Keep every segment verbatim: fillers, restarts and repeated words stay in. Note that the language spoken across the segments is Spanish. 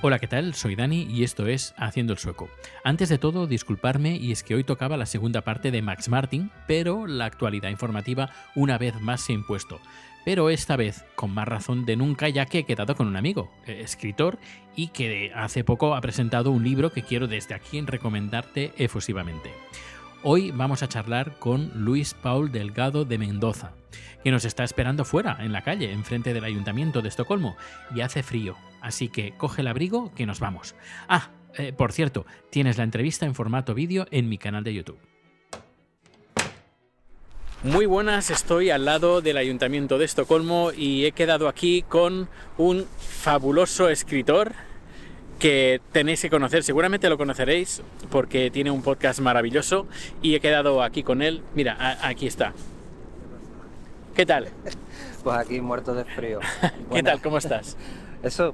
Hola, ¿qué tal? Soy Dani y esto es Haciendo el Sueco. Antes de todo, disculparme, y es que hoy tocaba la segunda parte de Max Martin, pero la actualidad informativa una vez más se ha impuesto. Pero esta vez con más razón de nunca, ya que he quedado con un amigo, escritor, y que hace poco ha presentado un libro que quiero desde aquí recomendarte efusivamente. Hoy vamos a charlar con Luis Paul Delgado de Mendoza, que nos está esperando fuera, en la calle, enfrente del Ayuntamiento de Estocolmo, y hace frío, así que coge el abrigo que nos vamos. Ah, eh, por cierto, tienes la entrevista en formato vídeo en mi canal de YouTube. Muy buenas, estoy al lado del Ayuntamiento de Estocolmo y he quedado aquí con un fabuloso escritor que tenéis que conocer, seguramente lo conoceréis porque tiene un podcast maravilloso y he quedado aquí con él. Mira, a- aquí está. ¿Qué tal? Pues aquí muerto de frío. Buenas. ¿Qué tal? ¿Cómo estás? Eso,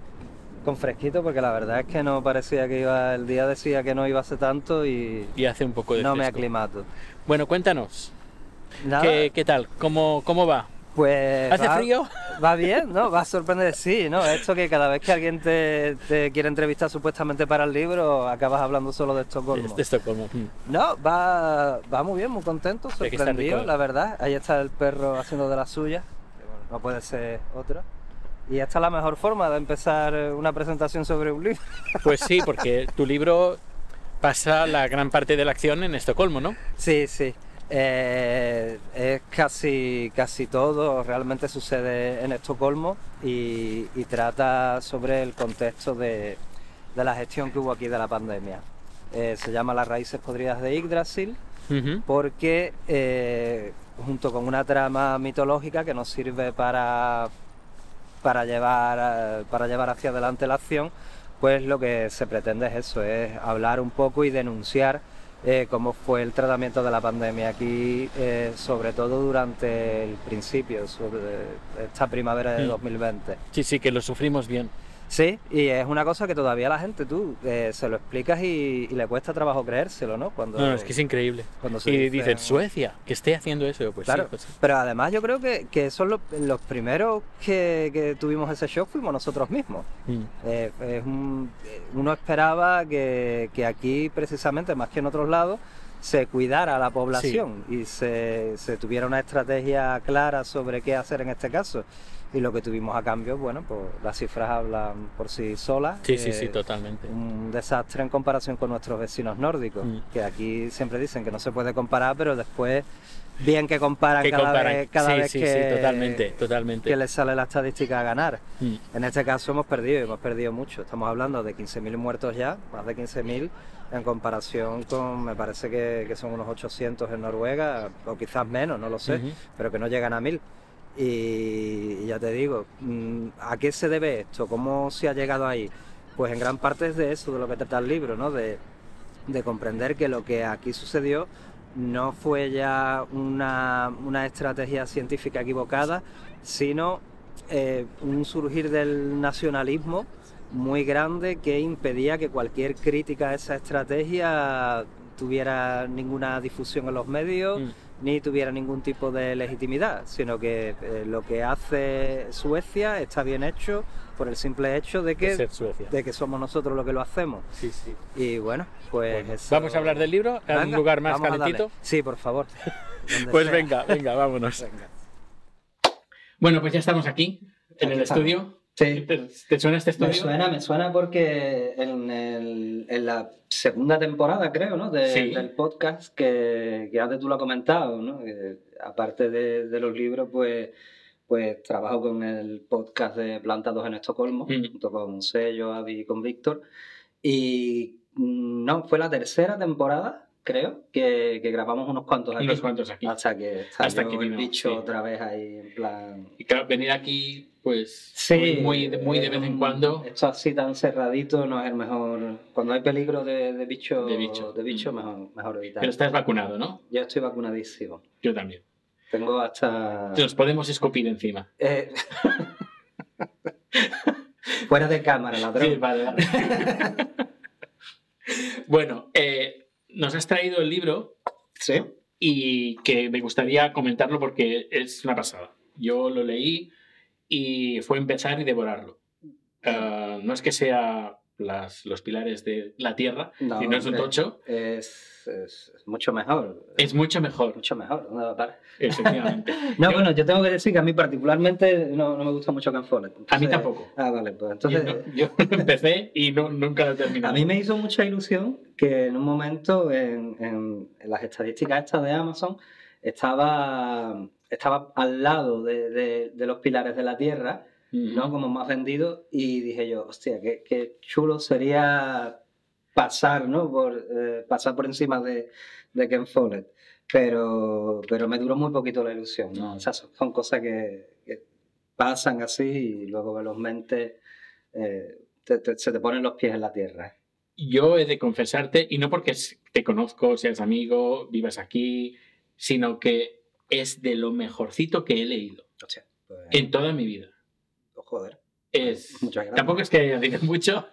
con fresquito, porque la verdad es que no parecía que iba, el día decía que no iba a hacer tanto y... Y hace un poco de fresco. No me aclimato. Bueno, cuéntanos. Nada. ¿Qué, qué tal? ¿Cómo, cómo va? Pues ¿hace va, frío? Va bien, ¿no? Va a sorprender, sí, ¿no? Esto que cada vez que alguien te, te quiere entrevistar supuestamente para el libro, acabas hablando solo de Estocolmo. De Estocolmo. No, va, va muy bien, muy contento, sorprendido, la verdad. Ahí está el perro haciendo de la suya, no puede ser otro. Y esta es la mejor forma de empezar una presentación sobre un libro. Pues sí, porque tu libro pasa la gran parte de la acción en Estocolmo, ¿no? Sí, sí. Eh, es casi, casi todo, realmente sucede en Estocolmo y, y trata sobre el contexto de, de la gestión que hubo aquí de la pandemia. Eh, se llama Las raíces podridas de Yggdrasil, uh-huh. porque eh, junto con una trama mitológica que nos sirve para, para, llevar, para llevar hacia adelante la acción, pues lo que se pretende es eso, es hablar un poco y denunciar Eh, cómo fue el tratamiento de la pandemia aquí, eh, sobre todo durante el principio, sobre esta primavera de dos mil veinte. Sí, sí, que lo sufrimos bien. Sí, y es una cosa que todavía la gente, tú, eh, se lo explicas y, y le cuesta trabajo creérselo, ¿no? Cuando, no, no, es que es increíble. Cuando se y dicen, Suecia, que esté haciendo eso, pues claro, sí. Pues sí. Pero además yo creo que, que son los, los primeros que, que tuvimos ese shock fuimos nosotros mismos. Mm. Eh, es un, uno esperaba que, que aquí, precisamente, más que en otros lados, se cuidara a la población, sí. y se, se tuviera una estrategia clara sobre qué hacer en este caso. Y lo que tuvimos a cambio, bueno, pues las cifras hablan por sí solas. Sí, eh, sí, sí, totalmente. Un desastre en comparación con nuestros vecinos nórdicos, mm. que aquí siempre dicen que no se puede comparar, pero después bien que comparan, que cada comparan. vez, cada sí, vez sí, que, sí, totalmente, totalmente. que les sale la estadística a ganar. Mm. En este caso hemos perdido, hemos perdido mucho. Estamos hablando de quince mil muertos ya, más de quince mil, en comparación con, me parece que, que son unos ochocientos en Noruega, o quizás menos, no lo sé, mm-hmm. pero que no llegan a mil. Y ya te digo, ¿a qué se debe esto? ¿Cómo se ha llegado ahí? Pues en gran parte es de eso, de lo que trata el libro, ¿no? De, de comprender que lo que aquí sucedió no fue ya una, una estrategia científica equivocada, sino eh, un surgir del nacionalismo muy grande que impedía que cualquier crítica a esa estrategia tuviera ninguna difusión en los medios, mm. ni tuviera ningún tipo de legitimidad, sino que eh, lo que hace Suecia está bien hecho por el simple hecho de que, de de que somos nosotros los que lo hacemos. Sí, sí. Y bueno, pues... Bueno, eso... ¿Vamos a hablar del libro? ¿A un lugar más calentito? Sí, por favor. Pues sea. venga, venga, vámonos. Venga. Bueno, pues ya estamos aquí, en aquí el estamos. estudio. Sí. ¿Te, ¿Te suena este estudio? Me suena, me suena porque en, el, en la segunda temporada, creo, ¿no? De, sí. del podcast que, que antes tú lo has comentado, ¿no? Que aparte de, de los libros, pues, pues trabajo con el podcast de Planta dos en Estocolmo, mm. junto con Sello, Abby y con Víctor. Y no, fue la tercera temporada, creo, que, que grabamos unos cuantos aquí. Unos cuantos aquí. Hasta que salió el bicho sí. otra vez ahí, en plan... Y claro, venir aquí... Pues sí, muy, muy, muy de vez en cuando. Esto así tan cerradito no es el mejor. Cuando hay peligro de, de bicho, de bicho, de bicho mm. mejor, mejor evitar. Pero estás vacunado, ¿no? Yo estoy vacunadísimo. Yo también. Tengo hasta... Nos podemos escupir encima. Eh... Fuera de cámara, ladrón. Sí, vale, vale. Bueno, eh, nos has traído el libro. Sí. Y que me gustaría comentarlo porque es una pasada. Yo lo leí... y fue empezar y devorarlo. Uh, no es que sea las, los pilares de la Tierra, no, y no es un tocho. Es, es, es mucho mejor. Es mucho mejor. Mucho mejor. No, para. Efectivamente. no, yo, bueno, yo tengo que decir que a mí particularmente no, no me gusta mucho Ken Follett. Entonces, a mí tampoco. Ah, vale, pues entonces... No, yo empecé y no, nunca lo terminé. A mí me hizo mucha ilusión que en un momento en, en, en las estadísticas estas de Amazon estaba, estaba al lado de, de, de los pilares de la Tierra... ¿no? Como más vendido, y dije yo, hostia, qué, qué chulo sería pasar, ¿no? Por, eh, pasar por encima de, de Ken Follett, pero, pero me duró muy poquito la ilusión, ¿no? O sea, son cosas que, que pasan así y luego velozmente eh, te, te, se te ponen los pies en la tierra. Yo he de confesarte, y no porque te conozco, seas amigo, vivas aquí, sino que es de lo mejorcito que he leído, o sea, pues, en toda mi vida. Joder. Es... Tampoco es que digas mucho.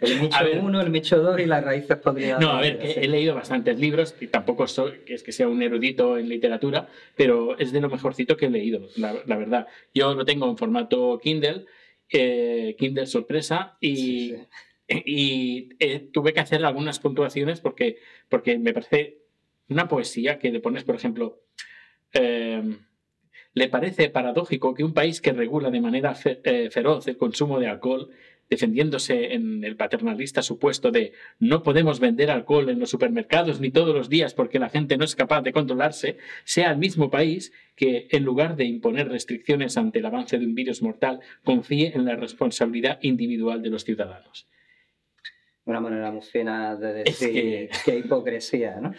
El Micho uno, el Micho dos y Las raíces podridas. No, a ver, que he leído bastantes libros y tampoco soy, es que sea un erudito en literatura, pero es de lo mejorcito que he leído, la, la verdad. Yo lo tengo en formato Kindle, eh, Kindle sorpresa, y, sí, sí. y eh, tuve que hacer algunas puntuaciones porque, porque me parece una poesía que le pones, por ejemplo... Eh, le parece paradójico que un país que regula de manera fe, eh, feroz el consumo de alcohol, defendiéndose en el paternalista supuesto de no podemos vender alcohol en los supermercados ni todos los días porque la gente no es capaz de controlarse, sea el mismo país que, en lugar de imponer restricciones ante el avance de un virus mortal, confíe en la responsabilidad individual de los ciudadanos. Una manera muy fina de decir es que... qué hipocresía, ¿no?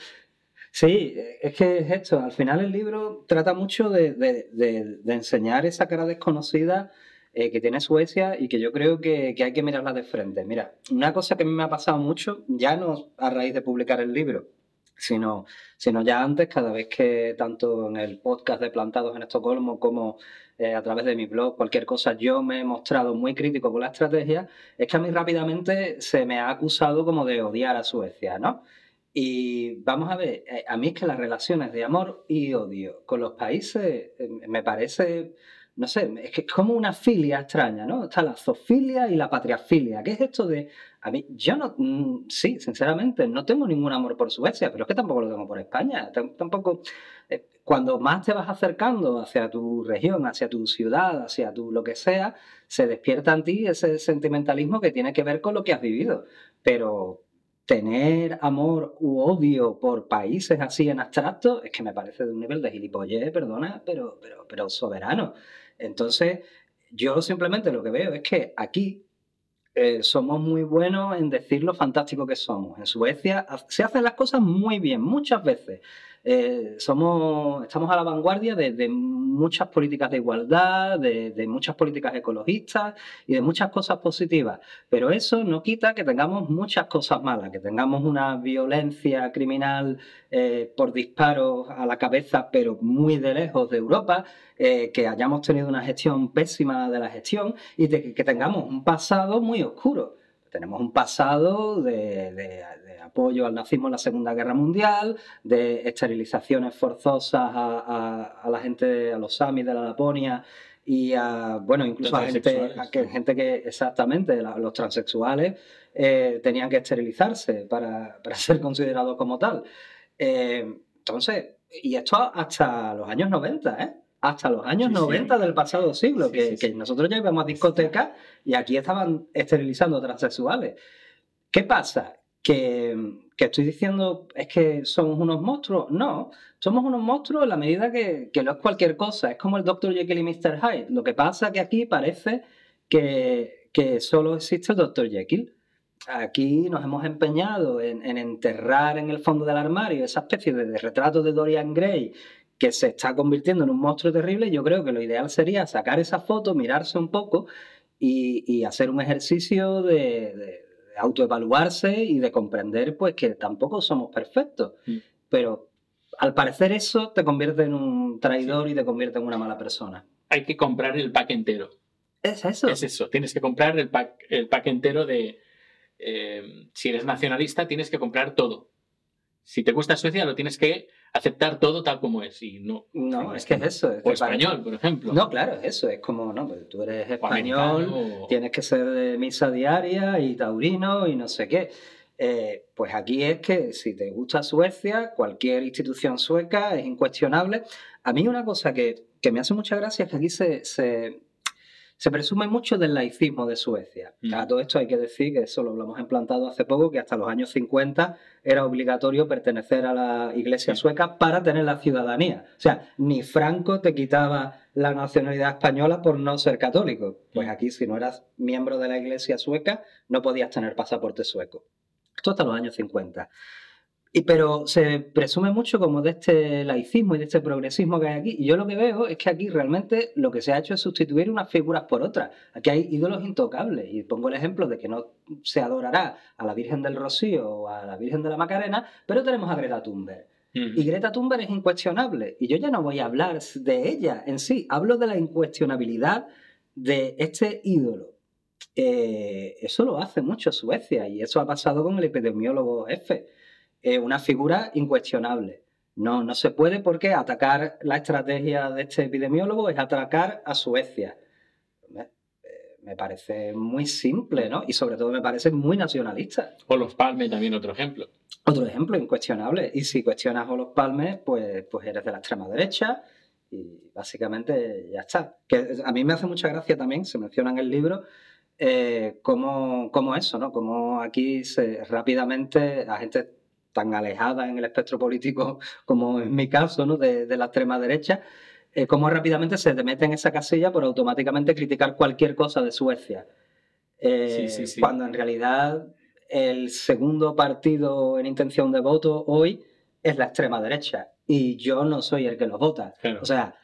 Sí, es que es esto. Al final el libro trata mucho de, de, de, de enseñar esa cara desconocida eh, que tiene Suecia y que yo creo que, que hay que mirarla de frente. Mira, una cosa que a mí me ha pasado mucho, ya no a raíz de publicar el libro, sino, sino ya antes, cada vez que tanto en el podcast de Plantados en Estocolmo como eh, a través de mi blog, cualquier cosa, yo me he mostrado muy crítico con la estrategia, es que a mí rápidamente se me ha acusado como de odiar a Suecia, ¿no? Y vamos a ver, a mí es que las relaciones de amor y odio con los países me parece, no sé, es que es como una filia extraña, ¿no? Está la zoofilia y la patriafilia. ¿Qué es esto de...? A mí, yo no... Sí, sinceramente, no tengo ningún amor por Suecia, pero es que tampoco lo tengo por España. Tampoco... Cuando más te vas acercando hacia tu región, hacia tu ciudad, hacia tu lo que sea, se despierta en ti ese sentimentalismo que tiene que ver con lo que has vivido. Pero... tener amor u odio por países así en abstracto es que me parece de un nivel de gilipollez, perdona, pero, pero, pero soberano. Entonces, yo simplemente lo que veo es que aquí eh, somos muy buenos en decir lo fantástico que somos. En Suecia se hacen las cosas muy bien, muchas veces. Eh, somos, estamos a la vanguardia de, de muchas políticas de igualdad, de, de muchas políticas ecologistas y de muchas cosas positivas, pero eso no quita que tengamos muchas cosas malas, que tengamos una violencia criminal eh, por disparos a la cabeza, pero muy de lejos de Europa, eh, que hayamos tenido una gestión pésima de la gestión y de, que tengamos un pasado muy oscuro. Tenemos un pasado de, de, de apoyo al nazismo en la Segunda Guerra Mundial, de esterilizaciones forzosas a, a, a la gente, a los samis de la Laponia y a, bueno, incluso a gente, a que, gente que, exactamente, la, los transexuales eh, tenían que esterilizarse para, para ser considerados como tal. Eh, entonces, y esto hasta los años noventa, ¿eh? Hasta los años sí, noventa sí. Del pasado siglo, sí, que, sí, sí. que nosotros ya íbamos a discotecas y aquí estaban esterilizando transexuales. ¿Qué pasa? ¿Que, que estoy diciendo es que somos unos monstruos? No, somos unos monstruos en la medida que, que no es cualquier cosa. Es como el doctor Jekyll y mister Hyde. Lo que pasa es que aquí parece que, que solo existe el doctor Jekyll. Aquí nos hemos empeñado en, en enterrar en el fondo del armario esa especie de, de retrato de Dorian Gray que se está convirtiendo en un monstruo terrible. Yo creo que lo ideal sería sacar esa foto, mirarse un poco y, y hacer un ejercicio de, de, de autoevaluarse y de comprender pues, que tampoco somos perfectos. Mm. Pero al parecer eso te convierte en un traidor sí. y te convierte en una mala persona. Hay que comprar el pack entero. ¿Es eso? Es eso. Tienes que comprar el pack, el pack entero de... Eh, si eres nacionalista, tienes que comprar todo. Si te gusta Suecia, lo tienes que... aceptar todo tal como es. Y no, no, no es que es eso. Es o español, para... por ejemplo. No, claro, es eso. Es como, no, pues tú eres español, o... tienes que ser de misa diaria y taurino y no sé qué. Eh, pues aquí es que si te gusta Suecia, cualquier institución sueca es incuestionable. A mí una cosa que, que me hace mucha gracia es que aquí se... se Se presume mucho del laicismo de Suecia. Mm. A todo esto hay que decir que eso lo hemos implantado hace poco, que hasta los años cincuenta era obligatorio pertenecer a la iglesia sí. sueca para tener la ciudadanía. O sea, ni Franco te quitaba la nacionalidad española por no ser católico. Pues aquí, si no eras miembro de la iglesia sueca, no podías tener pasaporte sueco. Esto hasta los años cincuenta. Y, pero se presume mucho como de este laicismo y de este progresismo que hay aquí. Y yo lo que veo es que aquí realmente lo que se ha hecho es sustituir unas figuras por otras. Aquí hay ídolos intocables. Y pongo el ejemplo de que no se adorará a la Virgen del Rocío o a la Virgen de la Macarena, pero tenemos a Greta Thunberg. Mm. Y Greta Thunberg es incuestionable. Y yo ya no voy a hablar de ella en sí. Hablo de la incuestionabilidad de este ídolo. Eh, eso lo hace mucho Suecia. Y eso ha pasado con el epidemiólogo jefe. Una figura incuestionable. No, no se puede porque atacar la estrategia de este epidemiólogo es atacar a Suecia. Me, me parece muy simple, ¿no? Y sobre todo me parece muy nacionalista. Olof Palme también otro ejemplo. Otro ejemplo incuestionable. Y si cuestionas a Olof Palme, pues, pues eres de la extrema derecha y básicamente ya está. Que a mí me hace mucha gracia también, se menciona en el libro, eh, cómo, cómo eso, ¿no? Cómo aquí se, rápidamente la gente... tan alejada en el espectro político como en mi caso, ¿no? de, de la extrema derecha, eh, cómo rápidamente se te mete en esa casilla por automáticamente criticar cualquier cosa de Suecia. Eh, sí, sí, sí. Cuando en realidad el segundo partido en intención de voto hoy es la extrema derecha y yo no soy el que los vota. Claro. O sea,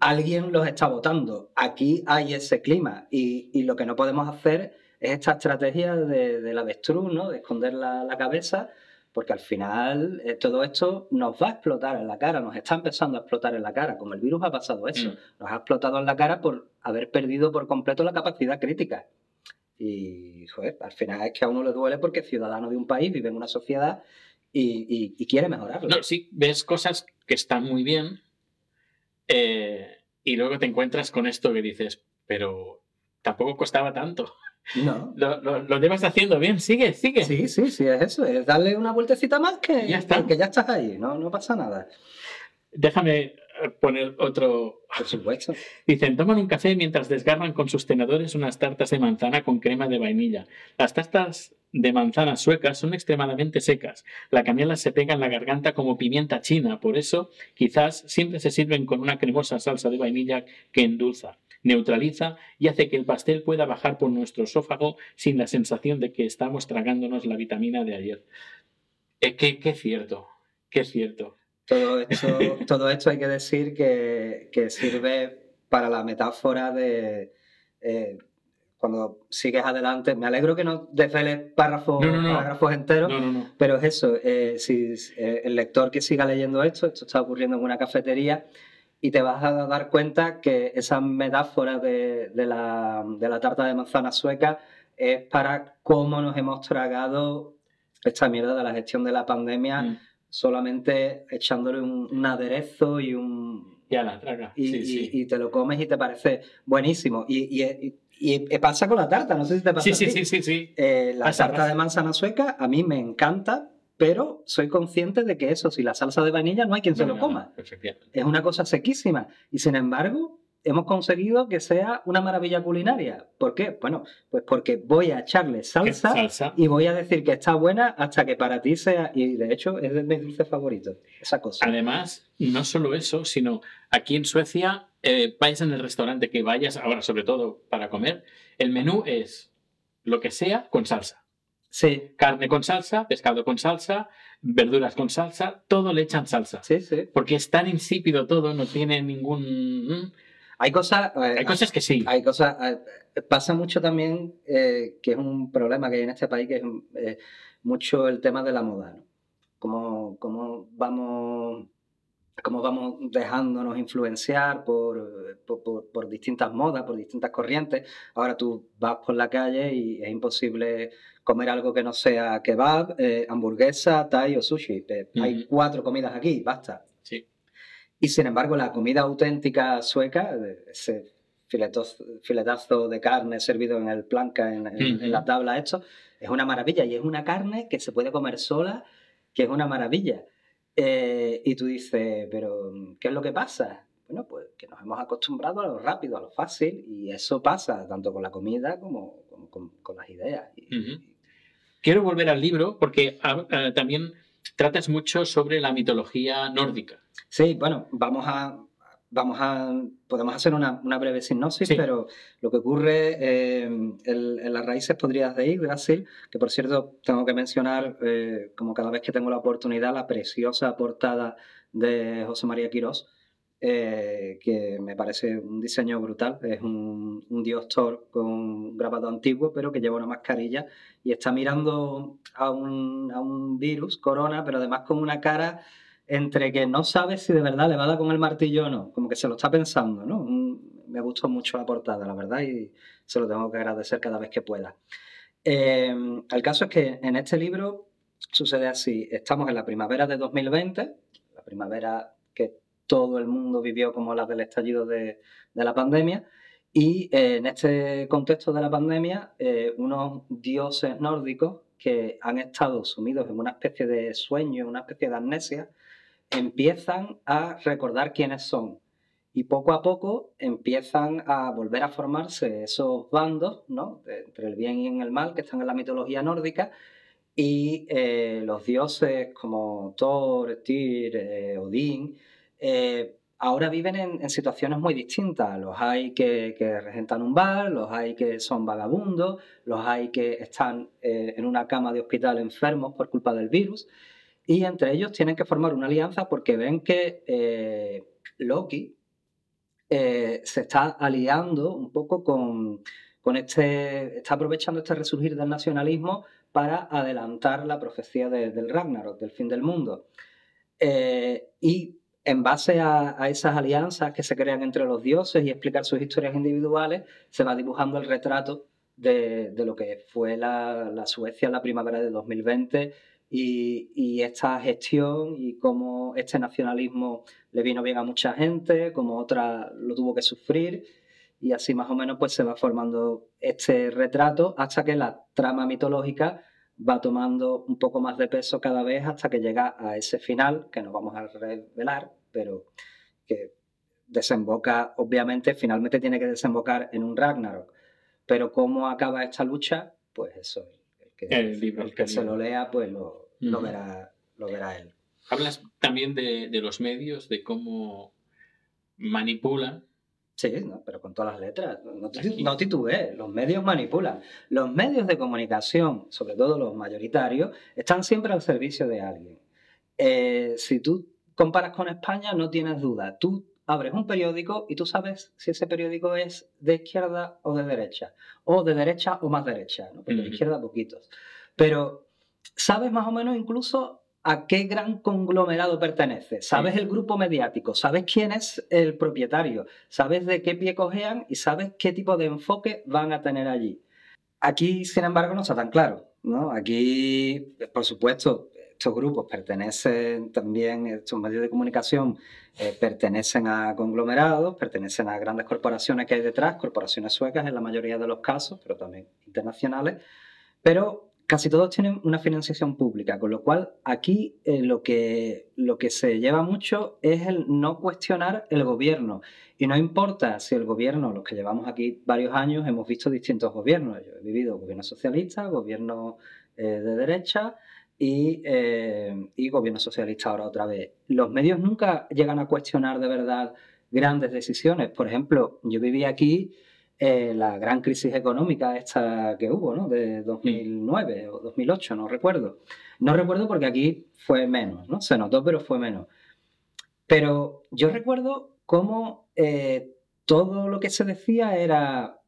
alguien los está votando. Aquí hay ese clima y, y lo que no podemos hacer es esta estrategia de, de la avestruz, ¿no? De esconder la, la cabeza... Porque al final eh, todo esto nos va a explotar en la cara, nos está empezando a explotar en la cara. Como el virus ha pasado eso, mm. nos ha explotado en la cara por haber perdido por completo la capacidad crítica. Y, joder, al final es que a uno le duele porque es ciudadano de un país, vive en una sociedad y, y, y quiere mejorarlo. No, sí, ves cosas que están muy bien eh, y luego te encuentras con esto que dices, pero tampoco costaba tanto. No. Lo, lo, lo llevas haciendo bien, sigue, sigue. Sí, sí, sí, es eso, es darle una vueltecita más que ya, está. Que ya estás ahí, no, no pasa nada. Déjame poner otro... Por supuesto. Dicen, toman un café mientras desgarran con sus tenedores unas tartas de manzana con crema de vainilla. Las tartas de manzana suecas son extremadamente secas. La canela se pega en la garganta como pimienta china, por eso quizás siempre se sirven con una cremosa salsa de vainilla que endulza, neutraliza y hace que el pastel pueda bajar por nuestro esófago sin la sensación de que estamos tragándonos la vitamina de ayer. Eh, qué, qué cierto, qué cierto. Todo esto, todo esto hay que decir que, que sirve para la metáfora de eh, cuando sigues adelante. Me alegro que no desveles párrafos, no, no, no. párrafos enteros, no, no, no. Pero es eso. Eh, si eh, el lector que siga leyendo esto, esto está ocurriendo en una cafetería, y te vas a dar cuenta que esa metáfora de, de, la, de la tarta de manzana sueca es para cómo nos hemos tragado esta mierda de la gestión de la pandemia mm. solamente echándole un, un aderezo y un... Ya la traga. Y, sí, y, sí. y te lo comes y te parece buenísimo. Y, y, y, y pasa con la tarta, no sé si te pasa. Sí, a ti. sí, sí, sí. sí. Eh, la pasa, tarta pasa. de manzana sueca a mí me encanta, pero soy consciente de que eso, si la salsa de vainilla no hay quien no, se lo no, coma. No, es una cosa sequísima. Y sin embargo, hemos conseguido que sea una maravilla culinaria. ¿Por qué? Bueno, pues porque voy a echarle salsa, salsa y voy a decir que está buena hasta que para ti sea... Y de hecho, es de mis dulces favoritos, esa cosa. Además, no solo eso, sino aquí en Suecia, eh, vayas en el restaurante que vayas, ahora sobre todo para comer, el menú es lo que sea con salsa. Sí. Carne con salsa, pescado con salsa, verduras con salsa, todo le echan salsa. Sí, sí. Porque es tan insípido todo, no tiene ningún... Hay cosas... Eh, hay cosas que sí. Hay cosas... Eh, pasa mucho también, eh, que es un problema que hay en este país, que es eh, mucho el tema de la moda, ¿no? Cómo, cómo vamos cómo vamos dejándonos influenciar por, por, por, por distintas modas, por distintas corrientes. Ahora tú vas por la calle y es imposible comer algo que no sea kebab, eh, hamburguesa, thai o sushi. Uh-huh. Hay cuatro comidas aquí, basta. Sí. Y sin embargo, la comida auténtica sueca, ese filetazo, filetazo de carne servido en el plancha, en, en, uh-huh. en la tabla, esto, es una maravilla. Y es una carne que se puede comer sola, que es una maravilla. Eh, y tú dices, pero ¿qué es lo que pasa? Bueno, pues que nos hemos acostumbrado a lo rápido, a lo fácil, y eso pasa tanto con la comida como, como con, con las ideas. Uh-huh. Quiero volver al libro porque a, a, también tratas mucho sobre la mitología nórdica. Sí, bueno, vamos a, vamos a podemos hacer una, una breve sinopsis, sí. Pero lo que ocurre eh, en, en Las raíces podridas de Yggdrasil, que por cierto tengo que mencionar, eh, como cada vez que tengo la oportunidad, la preciosa portada de José María Quirós, eh, que me parece un diseño brutal. Es un, un dios Thor con un grabado antiguo, pero que lleva una mascarilla y está mirando a un, a un virus, corona, pero además con una cara entre que no sabe si de verdad le va a dar con el martillo o no, como que se lo está pensando, ¿no? Un, me gustó mucho la portada, la verdad, y se lo tengo que agradecer cada vez que pueda. Eh, el caso es que en este libro sucede así. Estamos en la primavera de dos mil veinte, la primavera que todo el mundo vivió como la del estallido de, de la pandemia, y eh, en este contexto de la pandemia, eh, unos dioses nórdicos que han estado sumidos en una especie de sueño, en una especie de amnesia, empiezan a recordar quiénes son. Y poco a poco empiezan a volver a formarse esos bandos, ¿no?, entre el bien y el mal, que están en la mitología nórdica. Y eh, los dioses como Thor, Tyr, eh, Odín, eh, ahora viven en, en situaciones muy distintas. Los hay que, que regentan un bar, los hay que son vagabundos, los hay que están eh, en una cama de hospital enfermos por culpa del virus. Y entre ellos tienen que formar una alianza porque ven que eh, Loki eh, se está aliando un poco con, con este... Está aprovechando este resurgir del nacionalismo para adelantar la profecía de, del Ragnarok, del fin del mundo. Eh, y... En base a, a esas alianzas que se crean entre los dioses y explicar sus historias individuales, se va dibujando el retrato de, de lo que fue la, la Suecia en la primavera de dos mil veinte y, y esta gestión y cómo este nacionalismo le vino bien a mucha gente, cómo otra lo tuvo que sufrir, y así más o menos pues se va formando este retrato hasta que la trama mitológica va tomando un poco más de peso cada vez hasta que llega a ese final, que no vamos a revelar, pero que desemboca, obviamente, finalmente tiene que desembocar en un Ragnarok. Pero cómo acaba esta lucha, pues eso, el que, el libro, el el que se lo lea, pues lo, uh-huh. lo, verá, lo verá él. Hablas también de, de los medios, de cómo manipulan. Sí, no, pero con todas las letras, no, no titubees, los medios manipulan. Los medios de comunicación, sobre todo los mayoritarios, están siempre al servicio de alguien. Eh, si tú comparas con España, no tienes duda. Tú abres un periódico y tú sabes si ese periódico es de izquierda o de derecha, o de derecha o más derecha, ¿no? Porque de izquierda poquitos. Pero sabes más o menos incluso a qué gran conglomerado pertenece, sabes el grupo mediático, sabes quién es el propietario, sabes de qué pie cojean y sabes qué tipo de enfoque van a tener allí. Aquí, sin embargo, no está tan claro, ¿no? Aquí, por supuesto, estos grupos pertenecen también, estos medios de comunicación eh, pertenecen a conglomerados, pertenecen a grandes corporaciones que hay detrás, corporaciones suecas en la mayoría de los casos, pero también internacionales, pero casi todos tienen una financiación pública, con lo cual aquí eh, lo que, lo que se lleva mucho es el no cuestionar el gobierno. Y no importa si el gobierno, los que llevamos aquí varios años, hemos visto distintos gobiernos. Yo he vivido gobiernos socialistas, gobiernos eh, de derecha y, eh, y gobiernos socialistas ahora otra vez. Los medios nunca llegan a cuestionar de verdad grandes decisiones. Por ejemplo, yo viví aquí Eh, la gran crisis económica esta que hubo, ¿no?, de dos mil nueve o dos mil ocho, no recuerdo. No recuerdo porque aquí fue menos, ¿no? Se notó, pero fue menos. Pero yo recuerdo cómo eh, todo lo que se decía era: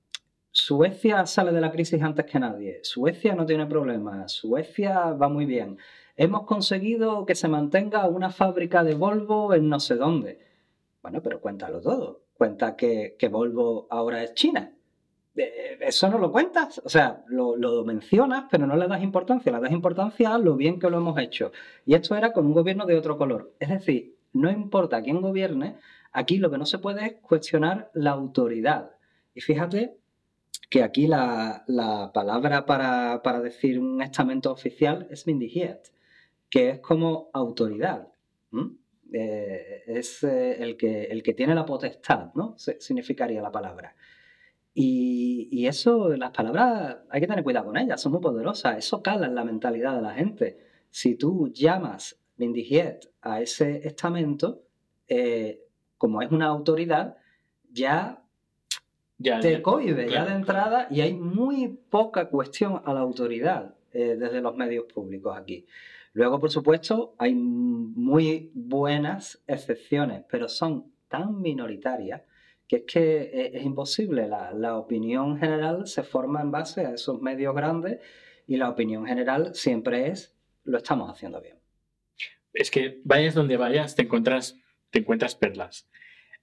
Suecia sale de la crisis antes que nadie, Suecia no tiene problemas, Suecia va muy bien. hemos conseguido que se mantenga una fábrica de Volvo en no sé dónde. Bueno, pero cuéntalo todo. Cuenta que, que Volvo ahora es China. Eso no lo cuentas, o sea, lo, lo mencionas, pero no le das importancia, le das importancia a lo bien que lo hemos hecho. Y esto era con un gobierno de otro color. Es decir, no importa quién gobierne, aquí lo que no se puede es cuestionar la autoridad. Y fíjate que aquí la, la palabra para, para decir un estamento oficial es Mindighet, que es como autoridad. ¿Mm? Eh, es eh, el, que, el que tiene la potestad, ¿no? Se, significaría la palabra. Y, y eso, las palabras, hay que tener cuidado con ellas, son muy poderosas. Eso cala en la mentalidad de la gente. Si tú llamas Mindighet a ese estamento, eh, como es una autoridad, ya, ya te cohibes, claro. Ya de entrada, y hay muy poca cuestión a la autoridad eh, desde los medios públicos aquí. Luego, por supuesto, hay muy buenas excepciones, pero son tan minoritarias que es que es imposible. La, la opinión general se forma en base a esos medios grandes y la opinión general siempre es, lo estamos haciendo bien. Es que vayas donde vayas, te encuentras, te encuentras perlas.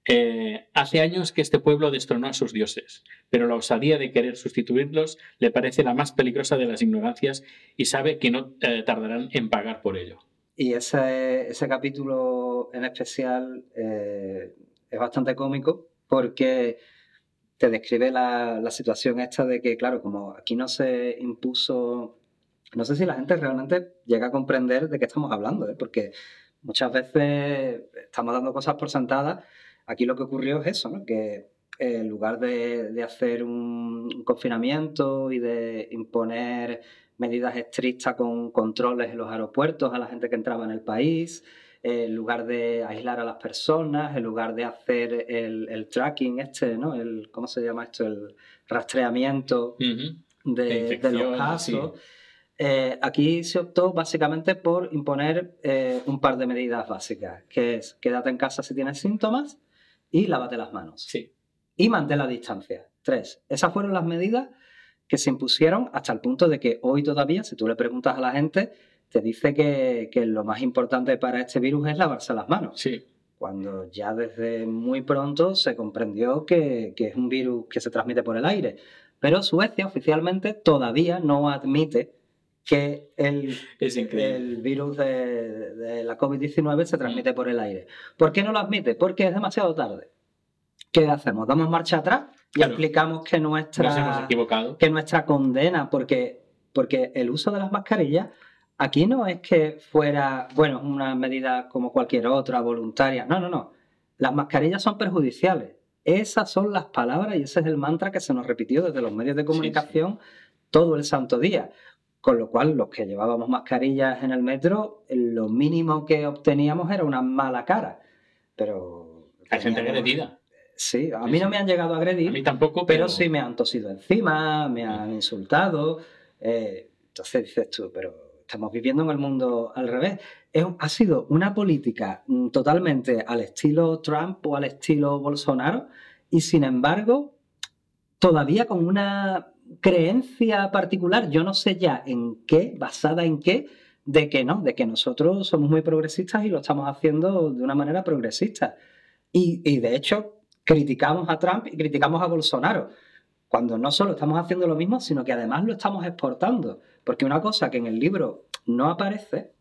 Eh, hace años que este pueblo destronó a sus dioses, pero la osadía de querer sustituirlos le parece la más peligrosa de las ignorancias y sabe que no eh, tardarán en pagar por ello. Y ese, ese capítulo en especial eh, es bastante cómico, porque te describe la, la situación esta de que, claro, como aquí no se impuso... No sé si la gente realmente llega a comprender de qué estamos hablando, ¿eh? Porque muchas veces estamos dando cosas por sentadas. Aquí lo que ocurrió es eso, ¿no? Que eh, en lugar de, de hacer un confinamiento y de imponer medidas estrictas con controles en los aeropuertos a la gente que entraba en el país... en lugar de aislar a las personas, en lugar de hacer el, el tracking este, ¿no? El, ¿cómo se llama esto? El rastreamiento uh-huh. de, de los casos. Sí. Eh, aquí se optó básicamente por imponer eh, un par de medidas básicas, que es quédate en casa si tienes síntomas y lávate las manos. Sí. Y mantén la distancia. Tres. Esas fueron las medidas que se impusieron hasta el punto de que hoy todavía, si tú le preguntas a la gente... te dice que, que lo más importante para este virus es lavarse las manos. Sí. Cuando ya desde muy pronto se comprendió que, que es un virus que se transmite por el aire. Pero Suecia oficialmente todavía no admite que el, el virus de, de la covid diecinueve se transmite por el aire. ¿Por qué no lo admite? Porque es demasiado tarde. ¿Qué hacemos? ¿Damos marcha atrás? Y claro. explicamos que nuestra, nos hemos equivocado. Que nuestra condena, porque, porque el uso de las mascarillas... Aquí no es que fuera, bueno, una medida como cualquier otra, voluntaria. No, no, no. Las mascarillas son perjudiciales. Esas son las palabras y ese es el mantra que se nos repitió desde los medios de comunicación sí, sí. todo el santo día. Con lo cual, los que llevábamos mascarillas en el metro, lo mínimo que obteníamos era una mala cara. Pero... Hay gente agredida. Sí, a mí sí. no me han llegado a agredir. A mí tampoco, pero... Pero sí me han tosido encima, me han sí. insultado. Eh, entonces dices tú, pero... Estamos viviendo en el mundo al revés. Es, ha sido una política totalmente al estilo Trump o al estilo Bolsonaro y, sin embargo, todavía con una creencia particular, yo no sé ya en qué, basada en qué, de que no, de que nosotros somos muy progresistas y lo estamos haciendo de una manera progresista. Y, y de hecho, criticamos a Trump y criticamos a Bolsonaro. Cuando no solo estamos haciendo lo mismo, sino que además lo estamos exportando. Porque una cosa que en el libro no aparece,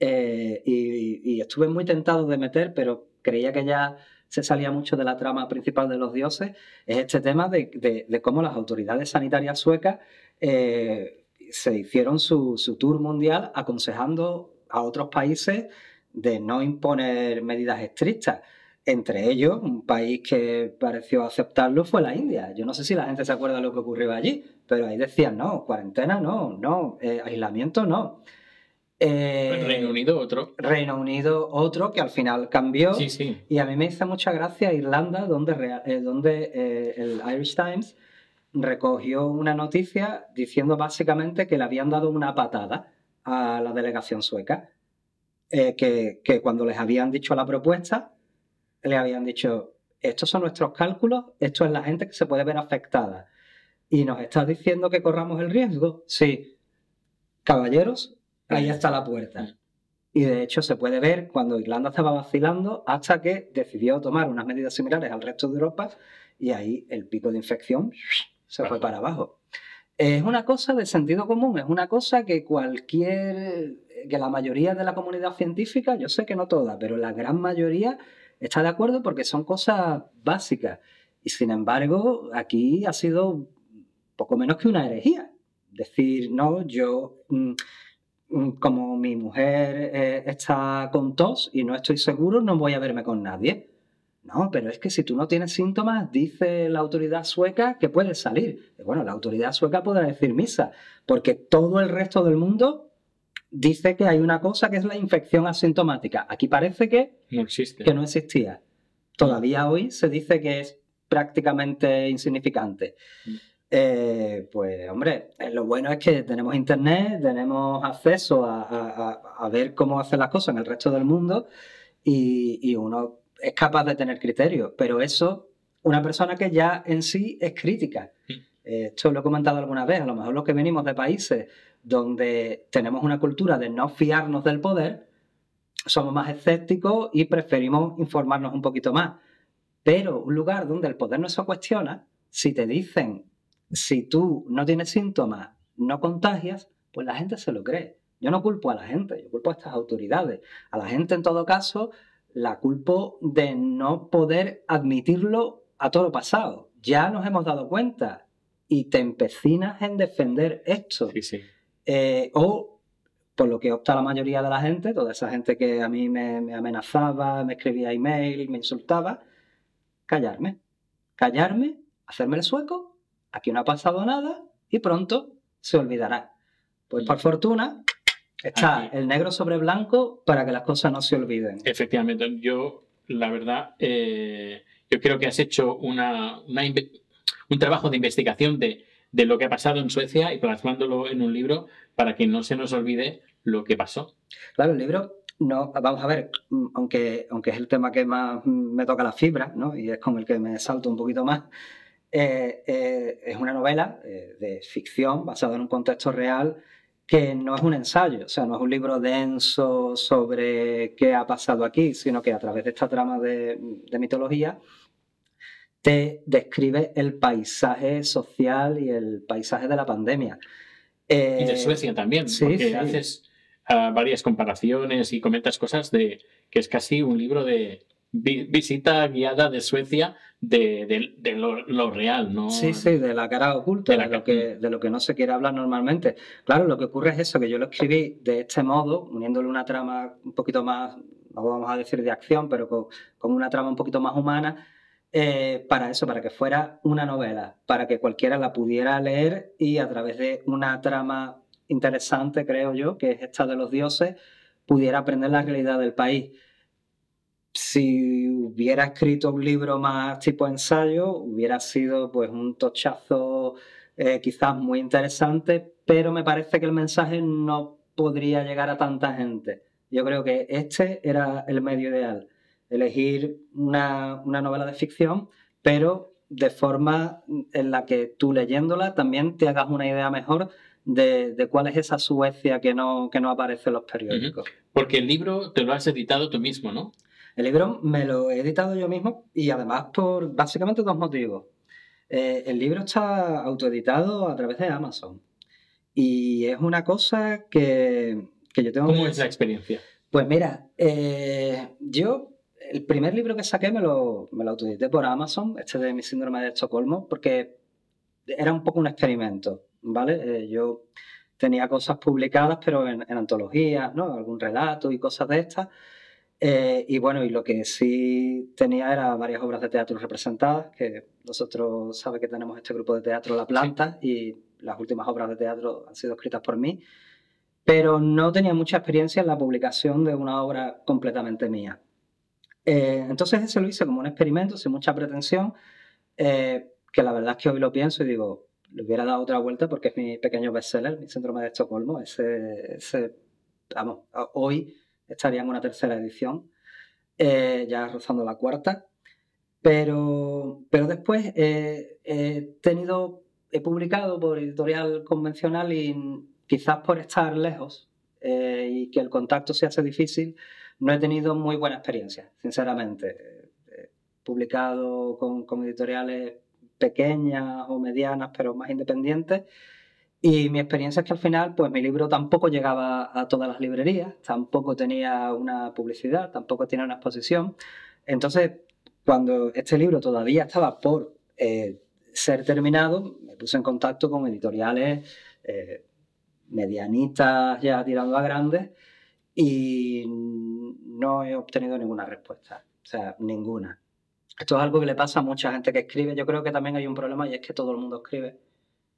eh, y, y estuve muy tentado de meter, pero creía que ya se salía mucho de la trama principal de los dioses, es este tema de, de, de cómo las autoridades sanitarias suecas eh, se hicieron su, su tour mundial aconsejando a otros países de no imponer medidas estrictas. Entre ellos, un país que pareció aceptarlo fue la India. Yo no sé si la gente se acuerda de lo que ocurrió allí, pero ahí decían, no, cuarentena no, no, eh, aislamiento no. Eh, Reino Unido otro. Reino Unido otro, que al final cambió. Sí, sí. Y a mí me hizo mucha gracia Irlanda, donde, eh, donde eh, el Irish Times recogió una noticia diciendo básicamente que le habían dado una patada a la delegación sueca, eh, que, que cuando les habían dicho la propuesta... le habían dicho, estos son nuestros cálculos, esto es la gente que se puede ver afectada. ¿Y nos estás diciendo que corramos el riesgo? Sí. Caballeros, Ahí está la puerta. Y de hecho se puede ver cuando Irlanda estaba vacilando hasta que decidió tomar unas medidas similares al resto de Europa y ahí el pico de infección se fue para abajo. Es una cosa de sentido común, es una cosa que cualquier, que la mayoría de la comunidad científica, yo sé que no toda, pero la gran mayoría está de acuerdo porque son cosas básicas. Y sin embargo, aquí ha sido poco menos que una herejía. Decir, no, yo... Mmm, como mi mujer eh, está con tos y no estoy seguro, no voy a verme con nadie. No, pero es que si tú no tienes síntomas, dice la autoridad sueca que puedes salir. Y bueno, la autoridad sueca podrá decir misa, porque todo el resto del mundo dice que hay una cosa que es la infección asintomática. Aquí parece que no existe, que no existía. Todavía hoy se dice que es prácticamente insignificante. Eh, pues hombre, eh, lo bueno es que tenemos internet, tenemos acceso a, a, a ver cómo hacen las cosas en el resto del mundo y, y uno es capaz de tener criterio, pero eso, una persona que ya en sí es crítica, eh, esto lo he comentado alguna vez, a lo mejor los que venimos de países donde tenemos una cultura de no fiarnos del poder, somos más escépticos y preferimos informarnos un poquito más, pero un lugar donde el poder no se cuestiona, si te dicen si tú no tienes síntomas, no contagias, pues la gente se lo cree. Yo no culpo a la gente, yo culpo a estas autoridades. A la gente, en todo caso, la culpo de no poder admitirlo a todo pasado. Ya nos hemos dado cuenta y te empecinas en defender esto. Sí, sí. Eh, o, por lo que opta la mayoría de la gente, toda esa gente que a mí me, me amenazaba, me escribía email, me insultaba, callarme. Callarme, hacerme el sueco. Aquí no ha pasado nada y pronto se olvidará. Pues por fortuna está aquí el negro sobre blanco para que las cosas no se olviden. Efectivamente, yo la verdad, eh, yo creo que has hecho una, una un trabajo de investigación de, de lo que ha pasado en Suecia y plasmándolo en un libro para que no se nos olvide lo que pasó. Claro, el libro... No, vamos a ver, aunque, aunque es el tema que más me toca la fibra, ¿no? Y es con el que me salto un poquito más. Eh, eh, es una novela eh, de ficción basada en un contexto real que no es un ensayo, o sea, no es un libro denso sobre qué ha pasado aquí, sino que a través de esta trama de, de mitología te describe el paisaje social y el paisaje de la pandemia. Eh, y de Suecia también, sí, porque sí. haces uh, varias comparaciones y comentas cosas de que es casi un libro de... visita guiada de Suecia de, de, de lo, lo real, ¿no? Sí, sí, de la cara oculta, de, de, lo que, de lo que no se quiere hablar normalmente. Claro, lo que ocurre es eso, que yo lo escribí de este modo, uniéndole una trama un poquito más, no vamos a decir de acción, pero con, con una trama un poquito más humana, eh, para eso, para que fuera una novela, para que cualquiera la pudiera leer y a través de una trama interesante, creo yo, que es esta de los dioses, pudiera aprender la realidad del país. Si hubiera escrito un libro más tipo ensayo, hubiera sido pues un tochazo eh, quizás muy interesante, pero me parece que el mensaje no podría llegar a tanta gente. Yo creo que este era el medio ideal, elegir una, una novela de ficción, pero de forma en la que tú leyéndola también te hagas una idea mejor De, de cuál es esa Suecia que no, que no aparece en los periódicos. Porque el libro te lo has editado tú mismo, ¿no? El libro me lo he editado yo mismo y además por básicamente dos motivos. Eh, el libro está autoeditado a través de Amazon y es una cosa que, que yo tengo... ¿Cómo que... es la experiencia? Pues mira, eh, yo el primer libro que saqué me lo, me lo autoedité por Amazon, este de mi síndrome de Estocolmo, porque era un poco un experimento. ¿Vale? Eh, yo tenía cosas publicadas, pero en, en antologías, ¿no? Algún relato y cosas de estas. Eh, y bueno, y lo que sí tenía era varias obras de teatro representadas, que nosotros sabemos que tenemos este grupo de teatro La Planta, sí. Y las últimas obras de teatro han sido escritas por mí, pero no tenía mucha experiencia en la publicación de una obra completamente mía. Eh, entonces ese lo hice como un experimento, sin mucha pretensión, eh, que la verdad es que hoy lo pienso y digo... Le hubiera dado otra vuelta porque es mi pequeño bestseller, mi síndrome de Estocolmo. Ese, ese, vamos, hoy estaría en una tercera edición, eh, ya rozando la cuarta. Pero, pero después eh, he tenido, he publicado por editorial convencional y quizás por estar lejos eh, y que el contacto se hace difícil, no he tenido muy buena experiencia, sinceramente. He publicado con, con editoriales pequeñas o medianas, pero más independientes, y mi experiencia es que al final pues mi libro tampoco llegaba a todas las librerías, tampoco tenía una publicidad, tampoco tenía una exposición. Entonces, cuando este libro todavía estaba por eh, ser terminado, me puse en contacto con editoriales eh, medianitas ya tirando a grandes y no he obtenido ninguna respuesta, o sea, ninguna. Esto es algo que le pasa a mucha gente que escribe. Yo creo que también hay un problema y es que todo el mundo escribe.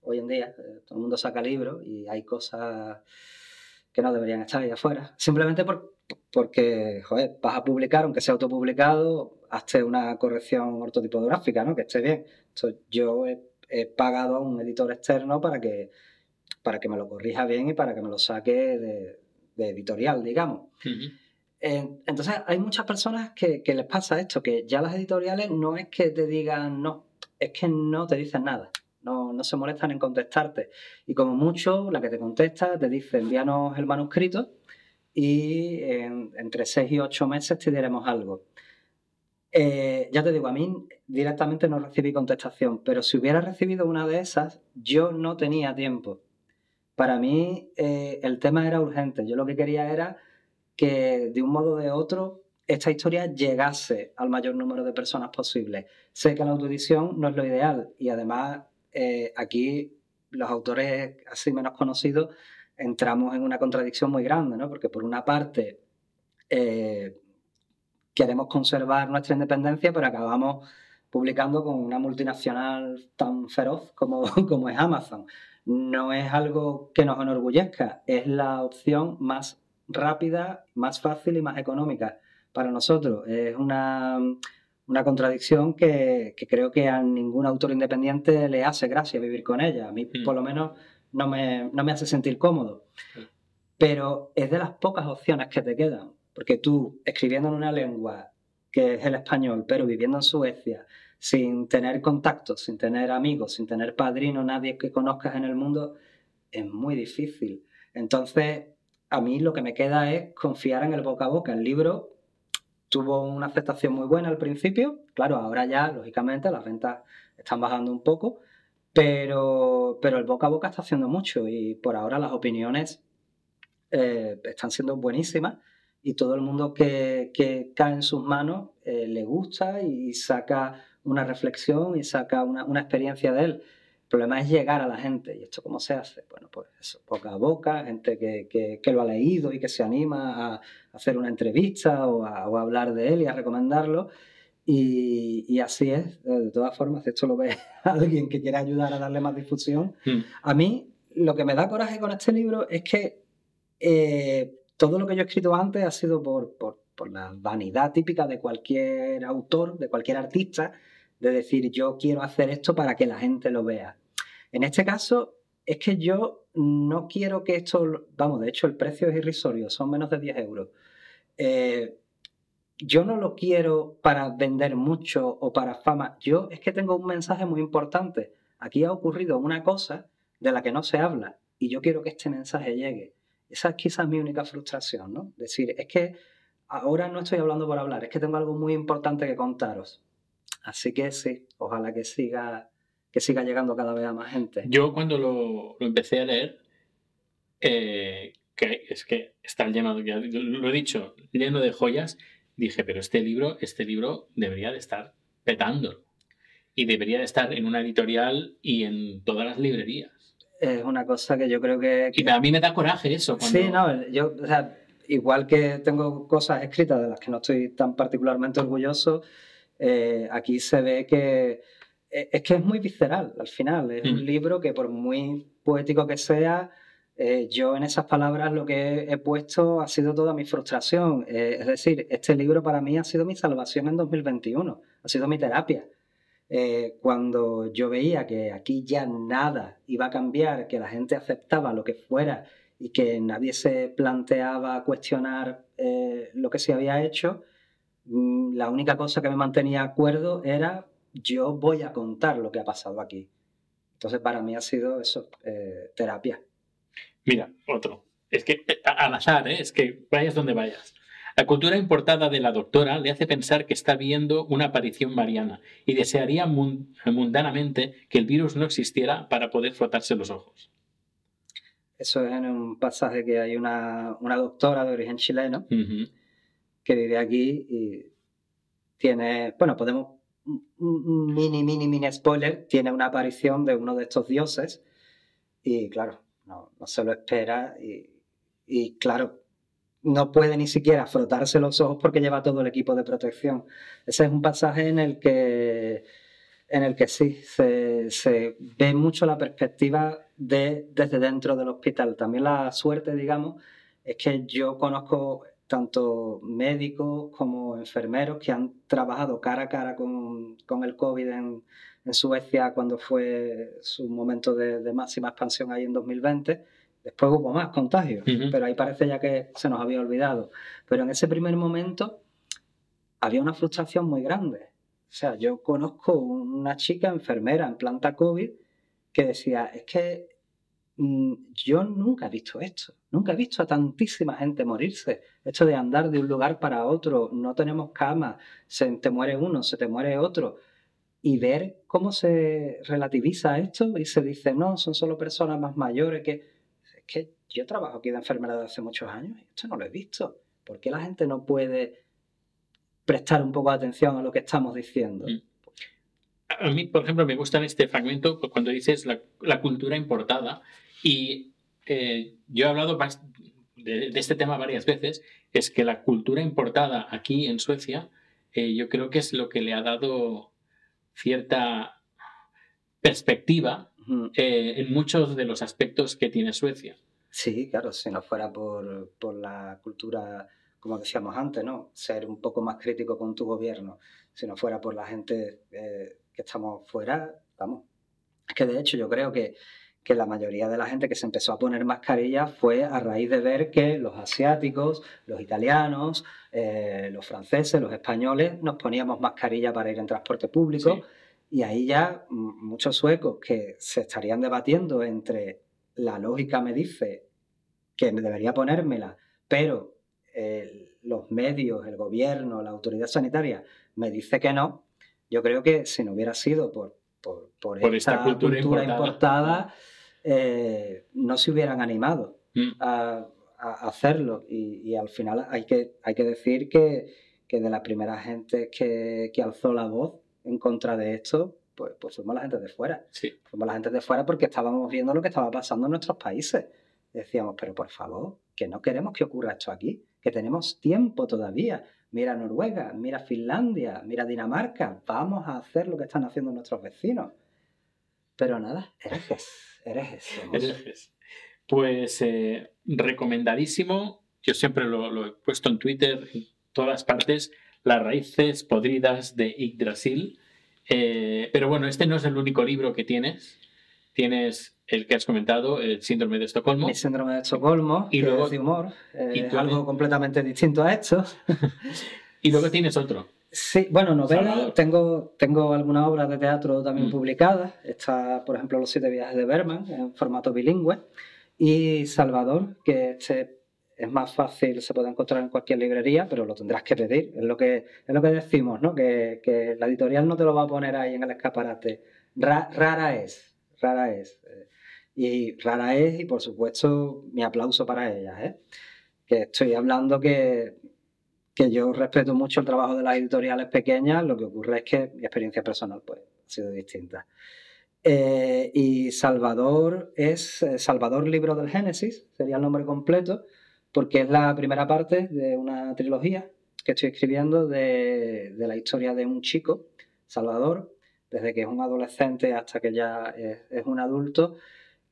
Hoy en día todo el mundo saca libros y hay cosas que no deberían estar ahí afuera. Simplemente por, porque, joder, vas a publicar, aunque sea autopublicado, hazte una corrección ortotipográfica, ¿no? Que esté bien. Entonces, yo he, he pagado a un editor externo para que, para que me lo corrija bien y para que me lo saque de, de editorial, digamos. Uh-huh. Entonces hay muchas personas que, que les pasa esto, que ya las editoriales no es que te digan no, es que no te dicen nada. No, no se molestan en contestarte. Y como mucho, la que te contesta te dice, envíanos el manuscrito y en, entre seis y ocho meses te diremos algo. Eh, ya te digo, a mí directamente no recibí contestación, pero si hubiera recibido una de esas, yo no tenía tiempo. Para mí eh, el tema era urgente. Yo lo que quería era que de un modo o de otro esta historia llegase al mayor número de personas posible. Sé que la autoedición no es lo ideal y además... Eh, aquí los autores así menos conocidos entramos en una contradicción muy grande, ¿no? Porque por una parte eh, queremos conservar nuestra independencia, pero acabamos publicando con una multinacional tan feroz como, como es Amazon. No es algo que nos enorgullezca, es la opción más rápida, más fácil y más económica para nosotros. Es una... Una contradicción que, que creo que a ningún autor independiente le hace gracia vivir con ella. A mí, mm. por lo menos, no me, no me hace sentir cómodo. Mm. Pero es de las pocas opciones que te quedan. Porque tú, escribiendo en una lengua que es el español, pero viviendo en Suecia, sin tener contactos, sin tener amigos, sin tener padrino, nadie que conozcas en el mundo, es muy difícil. Entonces, a mí lo que me queda es confiar en el boca a boca. El libro... Tuvo una aceptación muy buena al principio. Claro, ahora ya, lógicamente, las rentas están bajando un poco, pero, pero el boca a boca está haciendo mucho y por ahora las opiniones eh, están siendo buenísimas y todo el mundo que, que cae en sus manos eh, le gusta y saca una reflexión y saca una, una experiencia de él. El problema es llegar a la gente. ¿Y esto cómo se hace? Bueno, pues eso, boca a boca, gente que, que, que lo ha leído y que se anima a hacer una entrevista o a, o a hablar de él y a recomendarlo. Y, y así es. De todas formas, si esto lo ve alguien que quiera ayudar a darle más difusión. Mm. A mí, lo que me da coraje con este libro es que eh, todo lo que yo he escrito antes ha sido por, por, por la vanidad típica de cualquier autor, de cualquier artista, de decir, yo quiero hacer esto para que la gente lo vea. En este caso, es que yo no quiero que esto... Vamos, de hecho, el precio es irrisorio, son menos de diez euros. Eh, yo no lo quiero para vender mucho o para fama. Yo es que tengo un mensaje muy importante. Aquí ha ocurrido una cosa de la que no se habla y yo quiero que este mensaje llegue. Esa es quizás mi única frustración, ¿no? Decir, es que ahora no estoy hablando por hablar, es que tengo algo muy importante que contaros. Así que sí, ojalá que siga... que siga llegando cada vez a más gente. Yo cuando lo, lo empecé a leer, eh, que es que está lleno, ya lo he dicho, lleno de joyas, dije, pero este libro, este libro debería de estar petándolo. Y debería de estar en una editorial y en todas las librerías. Es una cosa que yo creo que... que... Y a mí me da coraje eso. Cuando... Sí, no, yo, o sea, igual que tengo cosas escritas de las que no estoy tan particularmente orgulloso, eh, aquí se ve que... Es que es muy visceral, al final. Es un libro que, por muy poético que sea, eh, yo en esas palabras lo que he puesto ha sido toda mi frustración. Eh, es decir, este libro para mí ha sido mi salvación en dos mil veintiuno, ha sido mi terapia. Eh, cuando yo veía que aquí ya nada iba a cambiar, que la gente aceptaba lo que fuera y que nadie se planteaba cuestionar eh, lo que se había hecho, la única cosa que me mantenía de acuerdo era... yo voy a contar lo que ha pasado aquí. Entonces, para mí ha sido eso, eh, terapia. Mira, otro. es que al azar, ¿eh? Es que vayas donde vayas. La cultura importada de la doctora le hace pensar que está viendo una aparición mariana y desearía mun- mundanamente que el virus no existiera para poder frotarse los ojos. Eso es en un pasaje que hay una, una doctora de origen chileno, uh-huh, que vive aquí y tiene, bueno, podemos, un mini, mini, mini spoiler, tiene una aparición de uno de estos dioses y claro, no, no se lo espera y, y claro, no puede ni siquiera frotarse los ojos porque lleva todo el equipo de protección. Ese es un pasaje en el que, en el que sí, se, se ve mucho la perspectiva de, desde dentro del hospital. También la suerte, digamos, es que yo conozco tanto médicos como enfermeros que han trabajado cara a cara con, con el COVID en, en Suecia cuando fue su momento de, de máxima expansión ahí en dos mil veinte. Después hubo más contagios, uh-huh, pero ahí parece ya que se nos había olvidado. Pero en ese primer momento había una frustración muy grande. O sea, yo conozco una chica enfermera en planta COVID que decía, es que mmm, yo nunca he visto esto, nunca he visto a tantísima gente morirse. Esto de andar de un lugar para otro, no tenemos camas, se te muere uno, se te muere otro. Y ver cómo se relativiza esto y se dice, no, son solo personas más mayores que... que yo trabajo aquí de enfermera desde hace muchos años y esto no lo he visto. ¿Por qué la gente no puede prestar un poco de atención a lo que estamos diciendo? A mí, por ejemplo, me gusta en este fragmento cuando dices la, la cultura importada y eh, yo he hablado de, de este tema varias veces, es que la cultura importada aquí en Suecia eh, yo creo que es lo que le ha dado cierta perspectiva Eh, en muchos de los aspectos que tiene Suecia. Sí, claro, si no fuera por, por la cultura, como decíamos antes, ¿no? Ser un poco más crítico con tu gobierno, si no fuera por la gente eh, que estamos fuera, vamos. Es que de hecho yo creo que, que la mayoría de la gente que se empezó a poner mascarillas fue a raíz de ver que los asiáticos, los italianos, eh, los franceses, los españoles, nos poníamos mascarilla para ir en transporte público. Sí. Y ahí ya muchos suecos que se estarían debatiendo entre la lógica me dice que debería ponérmela, pero el, los medios, el gobierno, la autoridad sanitaria me dice que no. Yo creo que si no hubiera sido por, por, por, por esta, esta cultura, cultura importada, importada eh, no se hubieran animado mm. a, a hacerlo. Y, y al final hay que, hay que decir que, que de la primera gente que, que alzó la voz en contra de esto, pues, pues fuimos la gente de fuera. Sí. Fuimos la gente de fuera porque estábamos viendo lo que estaba pasando en nuestros países. Decíamos, pero por favor, que no queremos que ocurra esto aquí, que tenemos tiempo todavía. Mira Noruega, mira Finlandia, mira Dinamarca, vamos a hacer lo que están haciendo nuestros vecinos. Pero nada, herejes, herejes. Herejes. Pues eh, recomendadísimo, yo siempre lo, lo he puesto en Twitter, en todas las partes, Las raíces podridas de Yggdrasil. Eh, pero bueno, este no es el único libro que tienes. Tienes el que has comentado, el síndrome de Estocolmo. El síndrome de Estocolmo, y luego es de humor. Eh, y algo eres... completamente distinto a esto. Y luego tienes otro. Sí, bueno, novela. Tengo, tengo algunas obras de teatro también mm. publicadas. Está, por ejemplo, Los siete viajes de Bergman, en formato bilingüe. Y Salvador, que este... es más fácil, se puede encontrar en cualquier librería, pero lo tendrás que pedir. Es lo que, es lo que decimos, ¿no? Que, que la editorial no te lo va a poner ahí en el escaparate. Ra, rara es, rara es. Y rara es, y por supuesto, mi aplauso para ellas, ¿eh? Que estoy hablando que, que yo respeto mucho el trabajo de las editoriales pequeñas, lo que ocurre es que mi experiencia personal pues, ha sido distinta. Eh, y Salvador es, Salvador Libro del Génesis, sería el nombre completo, porque es la primera parte de una trilogía que estoy escribiendo de, de la historia de un chico, Salvador, desde que es un adolescente hasta que ya es, es un adulto,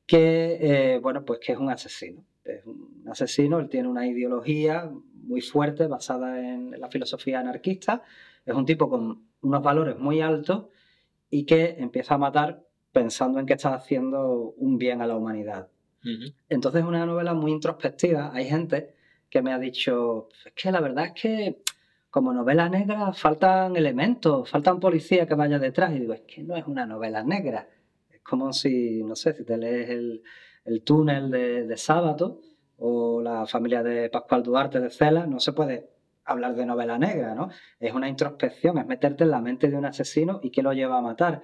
que, eh, bueno, pues que es un asesino. Es un asesino, él tiene una ideología muy fuerte basada en la filosofía anarquista, es un tipo con unos valores muy altos y que empieza a matar pensando en que está haciendo un bien a la humanidad. Entonces es una novela muy introspectiva. Hay gente que me ha dicho, es que la verdad es que como novela negra faltan elementos, falta un policía que vaya detrás. Y digo, es que no es una novela negra. Es como si, no sé, si te lees El, el túnel de, de Sábato, o La familia de Pascual Duarte de Cela, no se puede hablar de novela negra, ¿no? Es una introspección, es meterte en la mente de un asesino y qué lo lleva a matar.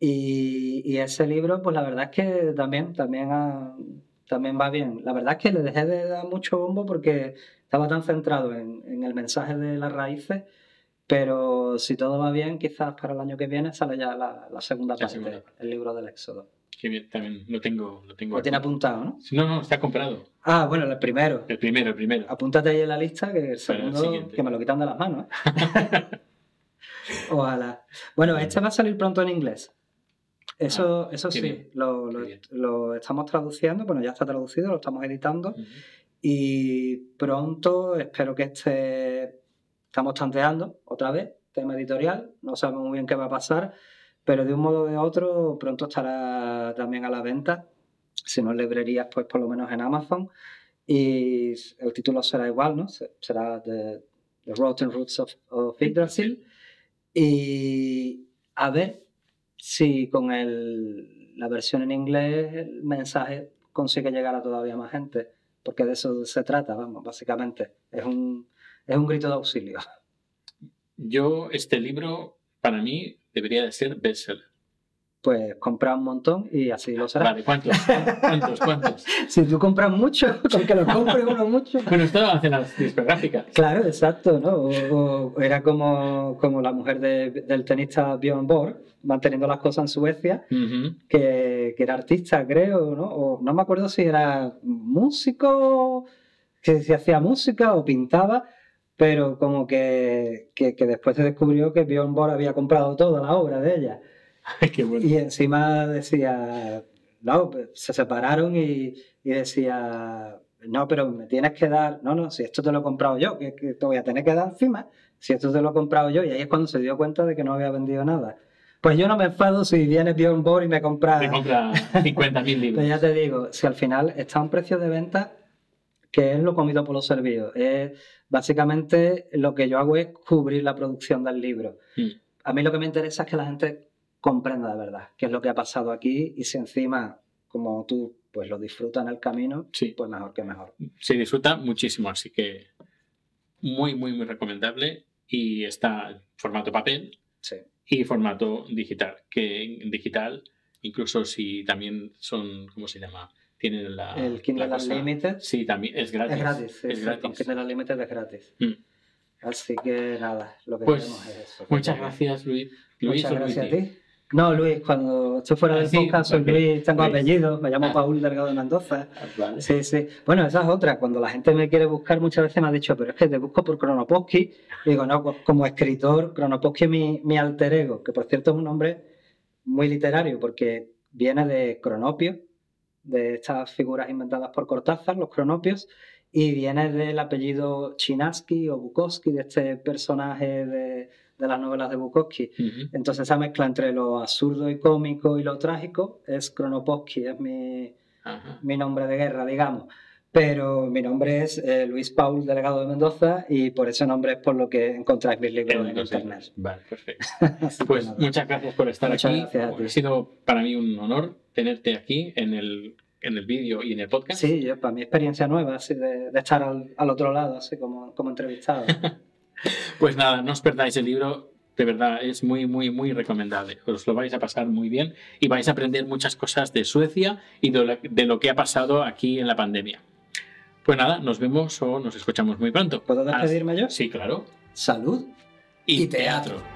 Y, y ese libro, pues la verdad es que también, también, ha, también va bien. La verdad es que le dejé de dar mucho bombo porque estaba tan centrado en, en el mensaje de las raíces, pero si todo va bien, quizás para el año que viene sale ya la, la segunda la parte, segunda. El libro del Éxodo. Que bien, también lo tengo, lo tengo. Lo tiene apuntado, ¿no? No, no, está comprado. Ah, bueno, el primero. El primero, el primero. Apúntate ahí en la lista, que el segundo, el que me lo quitan de las manos, ¿eh? Ojalá. Bueno, este va a salir pronto en inglés. Eso, ah, eso sí, lo, lo, lo estamos traduciendo, bueno, ya está traducido, lo estamos editando. Uh-huh. Y pronto espero que este... Estamos tanteando otra vez, tema editorial, no sabemos muy bien qué va a pasar, pero de un modo o de otro pronto estará también a la venta, si no en librerías, pues por lo menos en Amazon, y el título será igual, ¿no? Será The, The Rotten Roots of, of Yggdrasil, y a ver si con el, la versión en inglés el mensaje consigue llegar a todavía más gente, porque de eso se trata, vamos, básicamente, es un... Es un grito de auxilio. Yo, este libro, para mí, debería de ser bestseller. Pues compra un montón y así lo será. Vale, ¿cuántos? ¿Cuántos? ¿Cuántos? Si tú compras mucho, con que lo compre uno mucho. Bueno, esto lo hacen las discográficas. Claro, exacto, ¿no? O, o era como, como la mujer de, del tenista Bjorn Borg, manteniendo las cosas en Suecia, uh-huh. que, que era artista, creo, ¿no? O no me acuerdo si era músico, si, si hacía música o pintaba... Pero como que, que, que después se descubrió que Bjorn Borg había comprado toda la obra de ella. Ay, qué bueno. Y encima decía, no, se separaron y, y decía, no, pero me tienes que dar, no, no, si esto te lo he comprado yo, que, que te voy a tener que dar encima, si esto te lo he comprado yo. Y ahí es cuando se dio cuenta de que no había vendido nada. Pues yo no me enfado si viene Bjorn Borg y me compra... Me compra cincuenta mil libros. Pues ya te digo, si al final está a un precio de venta... que es lo comido por lo servido. Es, básicamente lo que yo hago es cubrir la producción del libro. Mm. A mí lo que me interesa es que la gente comprenda de verdad qué es lo que ha pasado aquí y si encima, como tú, pues lo disfrutas en el camino, sí. Pues mejor que mejor. Se disfruta muchísimo, así que muy, muy, muy recomendable. Y está en formato papel sí. Y formato digital. Que en digital, incluso si también son, ¿cómo se llama? Tienen la, el Kindle Unlimited. Sí, también es gratis. Es gratis, sí, es sí, gratis. Con Kindle Unlimited es gratis. Mm. Así que nada, lo que pues, queremos es eso. Muchas gracias, Luis. Luis muchas gracias Luis. A ti. No, Luis, cuando estoy fuera ah, del sí, podcast, soy Luis, tengo Luis. Apellido, me llamo ah. Paul Delgado de Mendoza. Ah, vale. Sí, sí. Bueno, esa es otra. Cuando la gente me quiere buscar, muchas veces me ha dicho, pero es que te busco por Cronoposky. Digo, no, como escritor, Cronoposky es mi, mi alter ego, que por cierto es un nombre muy literario, porque viene de Cronopio, de estas figuras inventadas por Cortázar, los cronopios, y viene del apellido Chinaski o Bukowski, de este personaje de, de las novelas de Bukowski. Uh-huh. Entonces esa mezcla entre lo absurdo y cómico y lo trágico es Kronoposky, es mi, uh-huh. mi nombre de guerra, digamos. Pero mi nombre es eh, Luis Paul Delgado de Mendoza y por ese nombre es por lo que encontráis mis libros en entonces, internet. Vale, perfecto. Pues nada. Muchas gracias por estar muchas aquí. Gracias a ti. Ha sido para mí un honor tenerte aquí en el, en el vídeo y en el podcast. Sí, yo, para mi experiencia nueva, así de, de estar al, al otro lado, así como, como entrevistado. Pues nada, no os perdáis el libro. De verdad, es muy, muy, muy recomendable. Os lo vais a pasar muy bien y vais a aprender muchas cosas de Suecia y de lo, de lo que ha pasado aquí en la pandemia. Pues nada, nos vemos o nos escuchamos muy pronto. ¿Puedo despedirme yo? Sí, claro. Salud y, y teatro. teatro.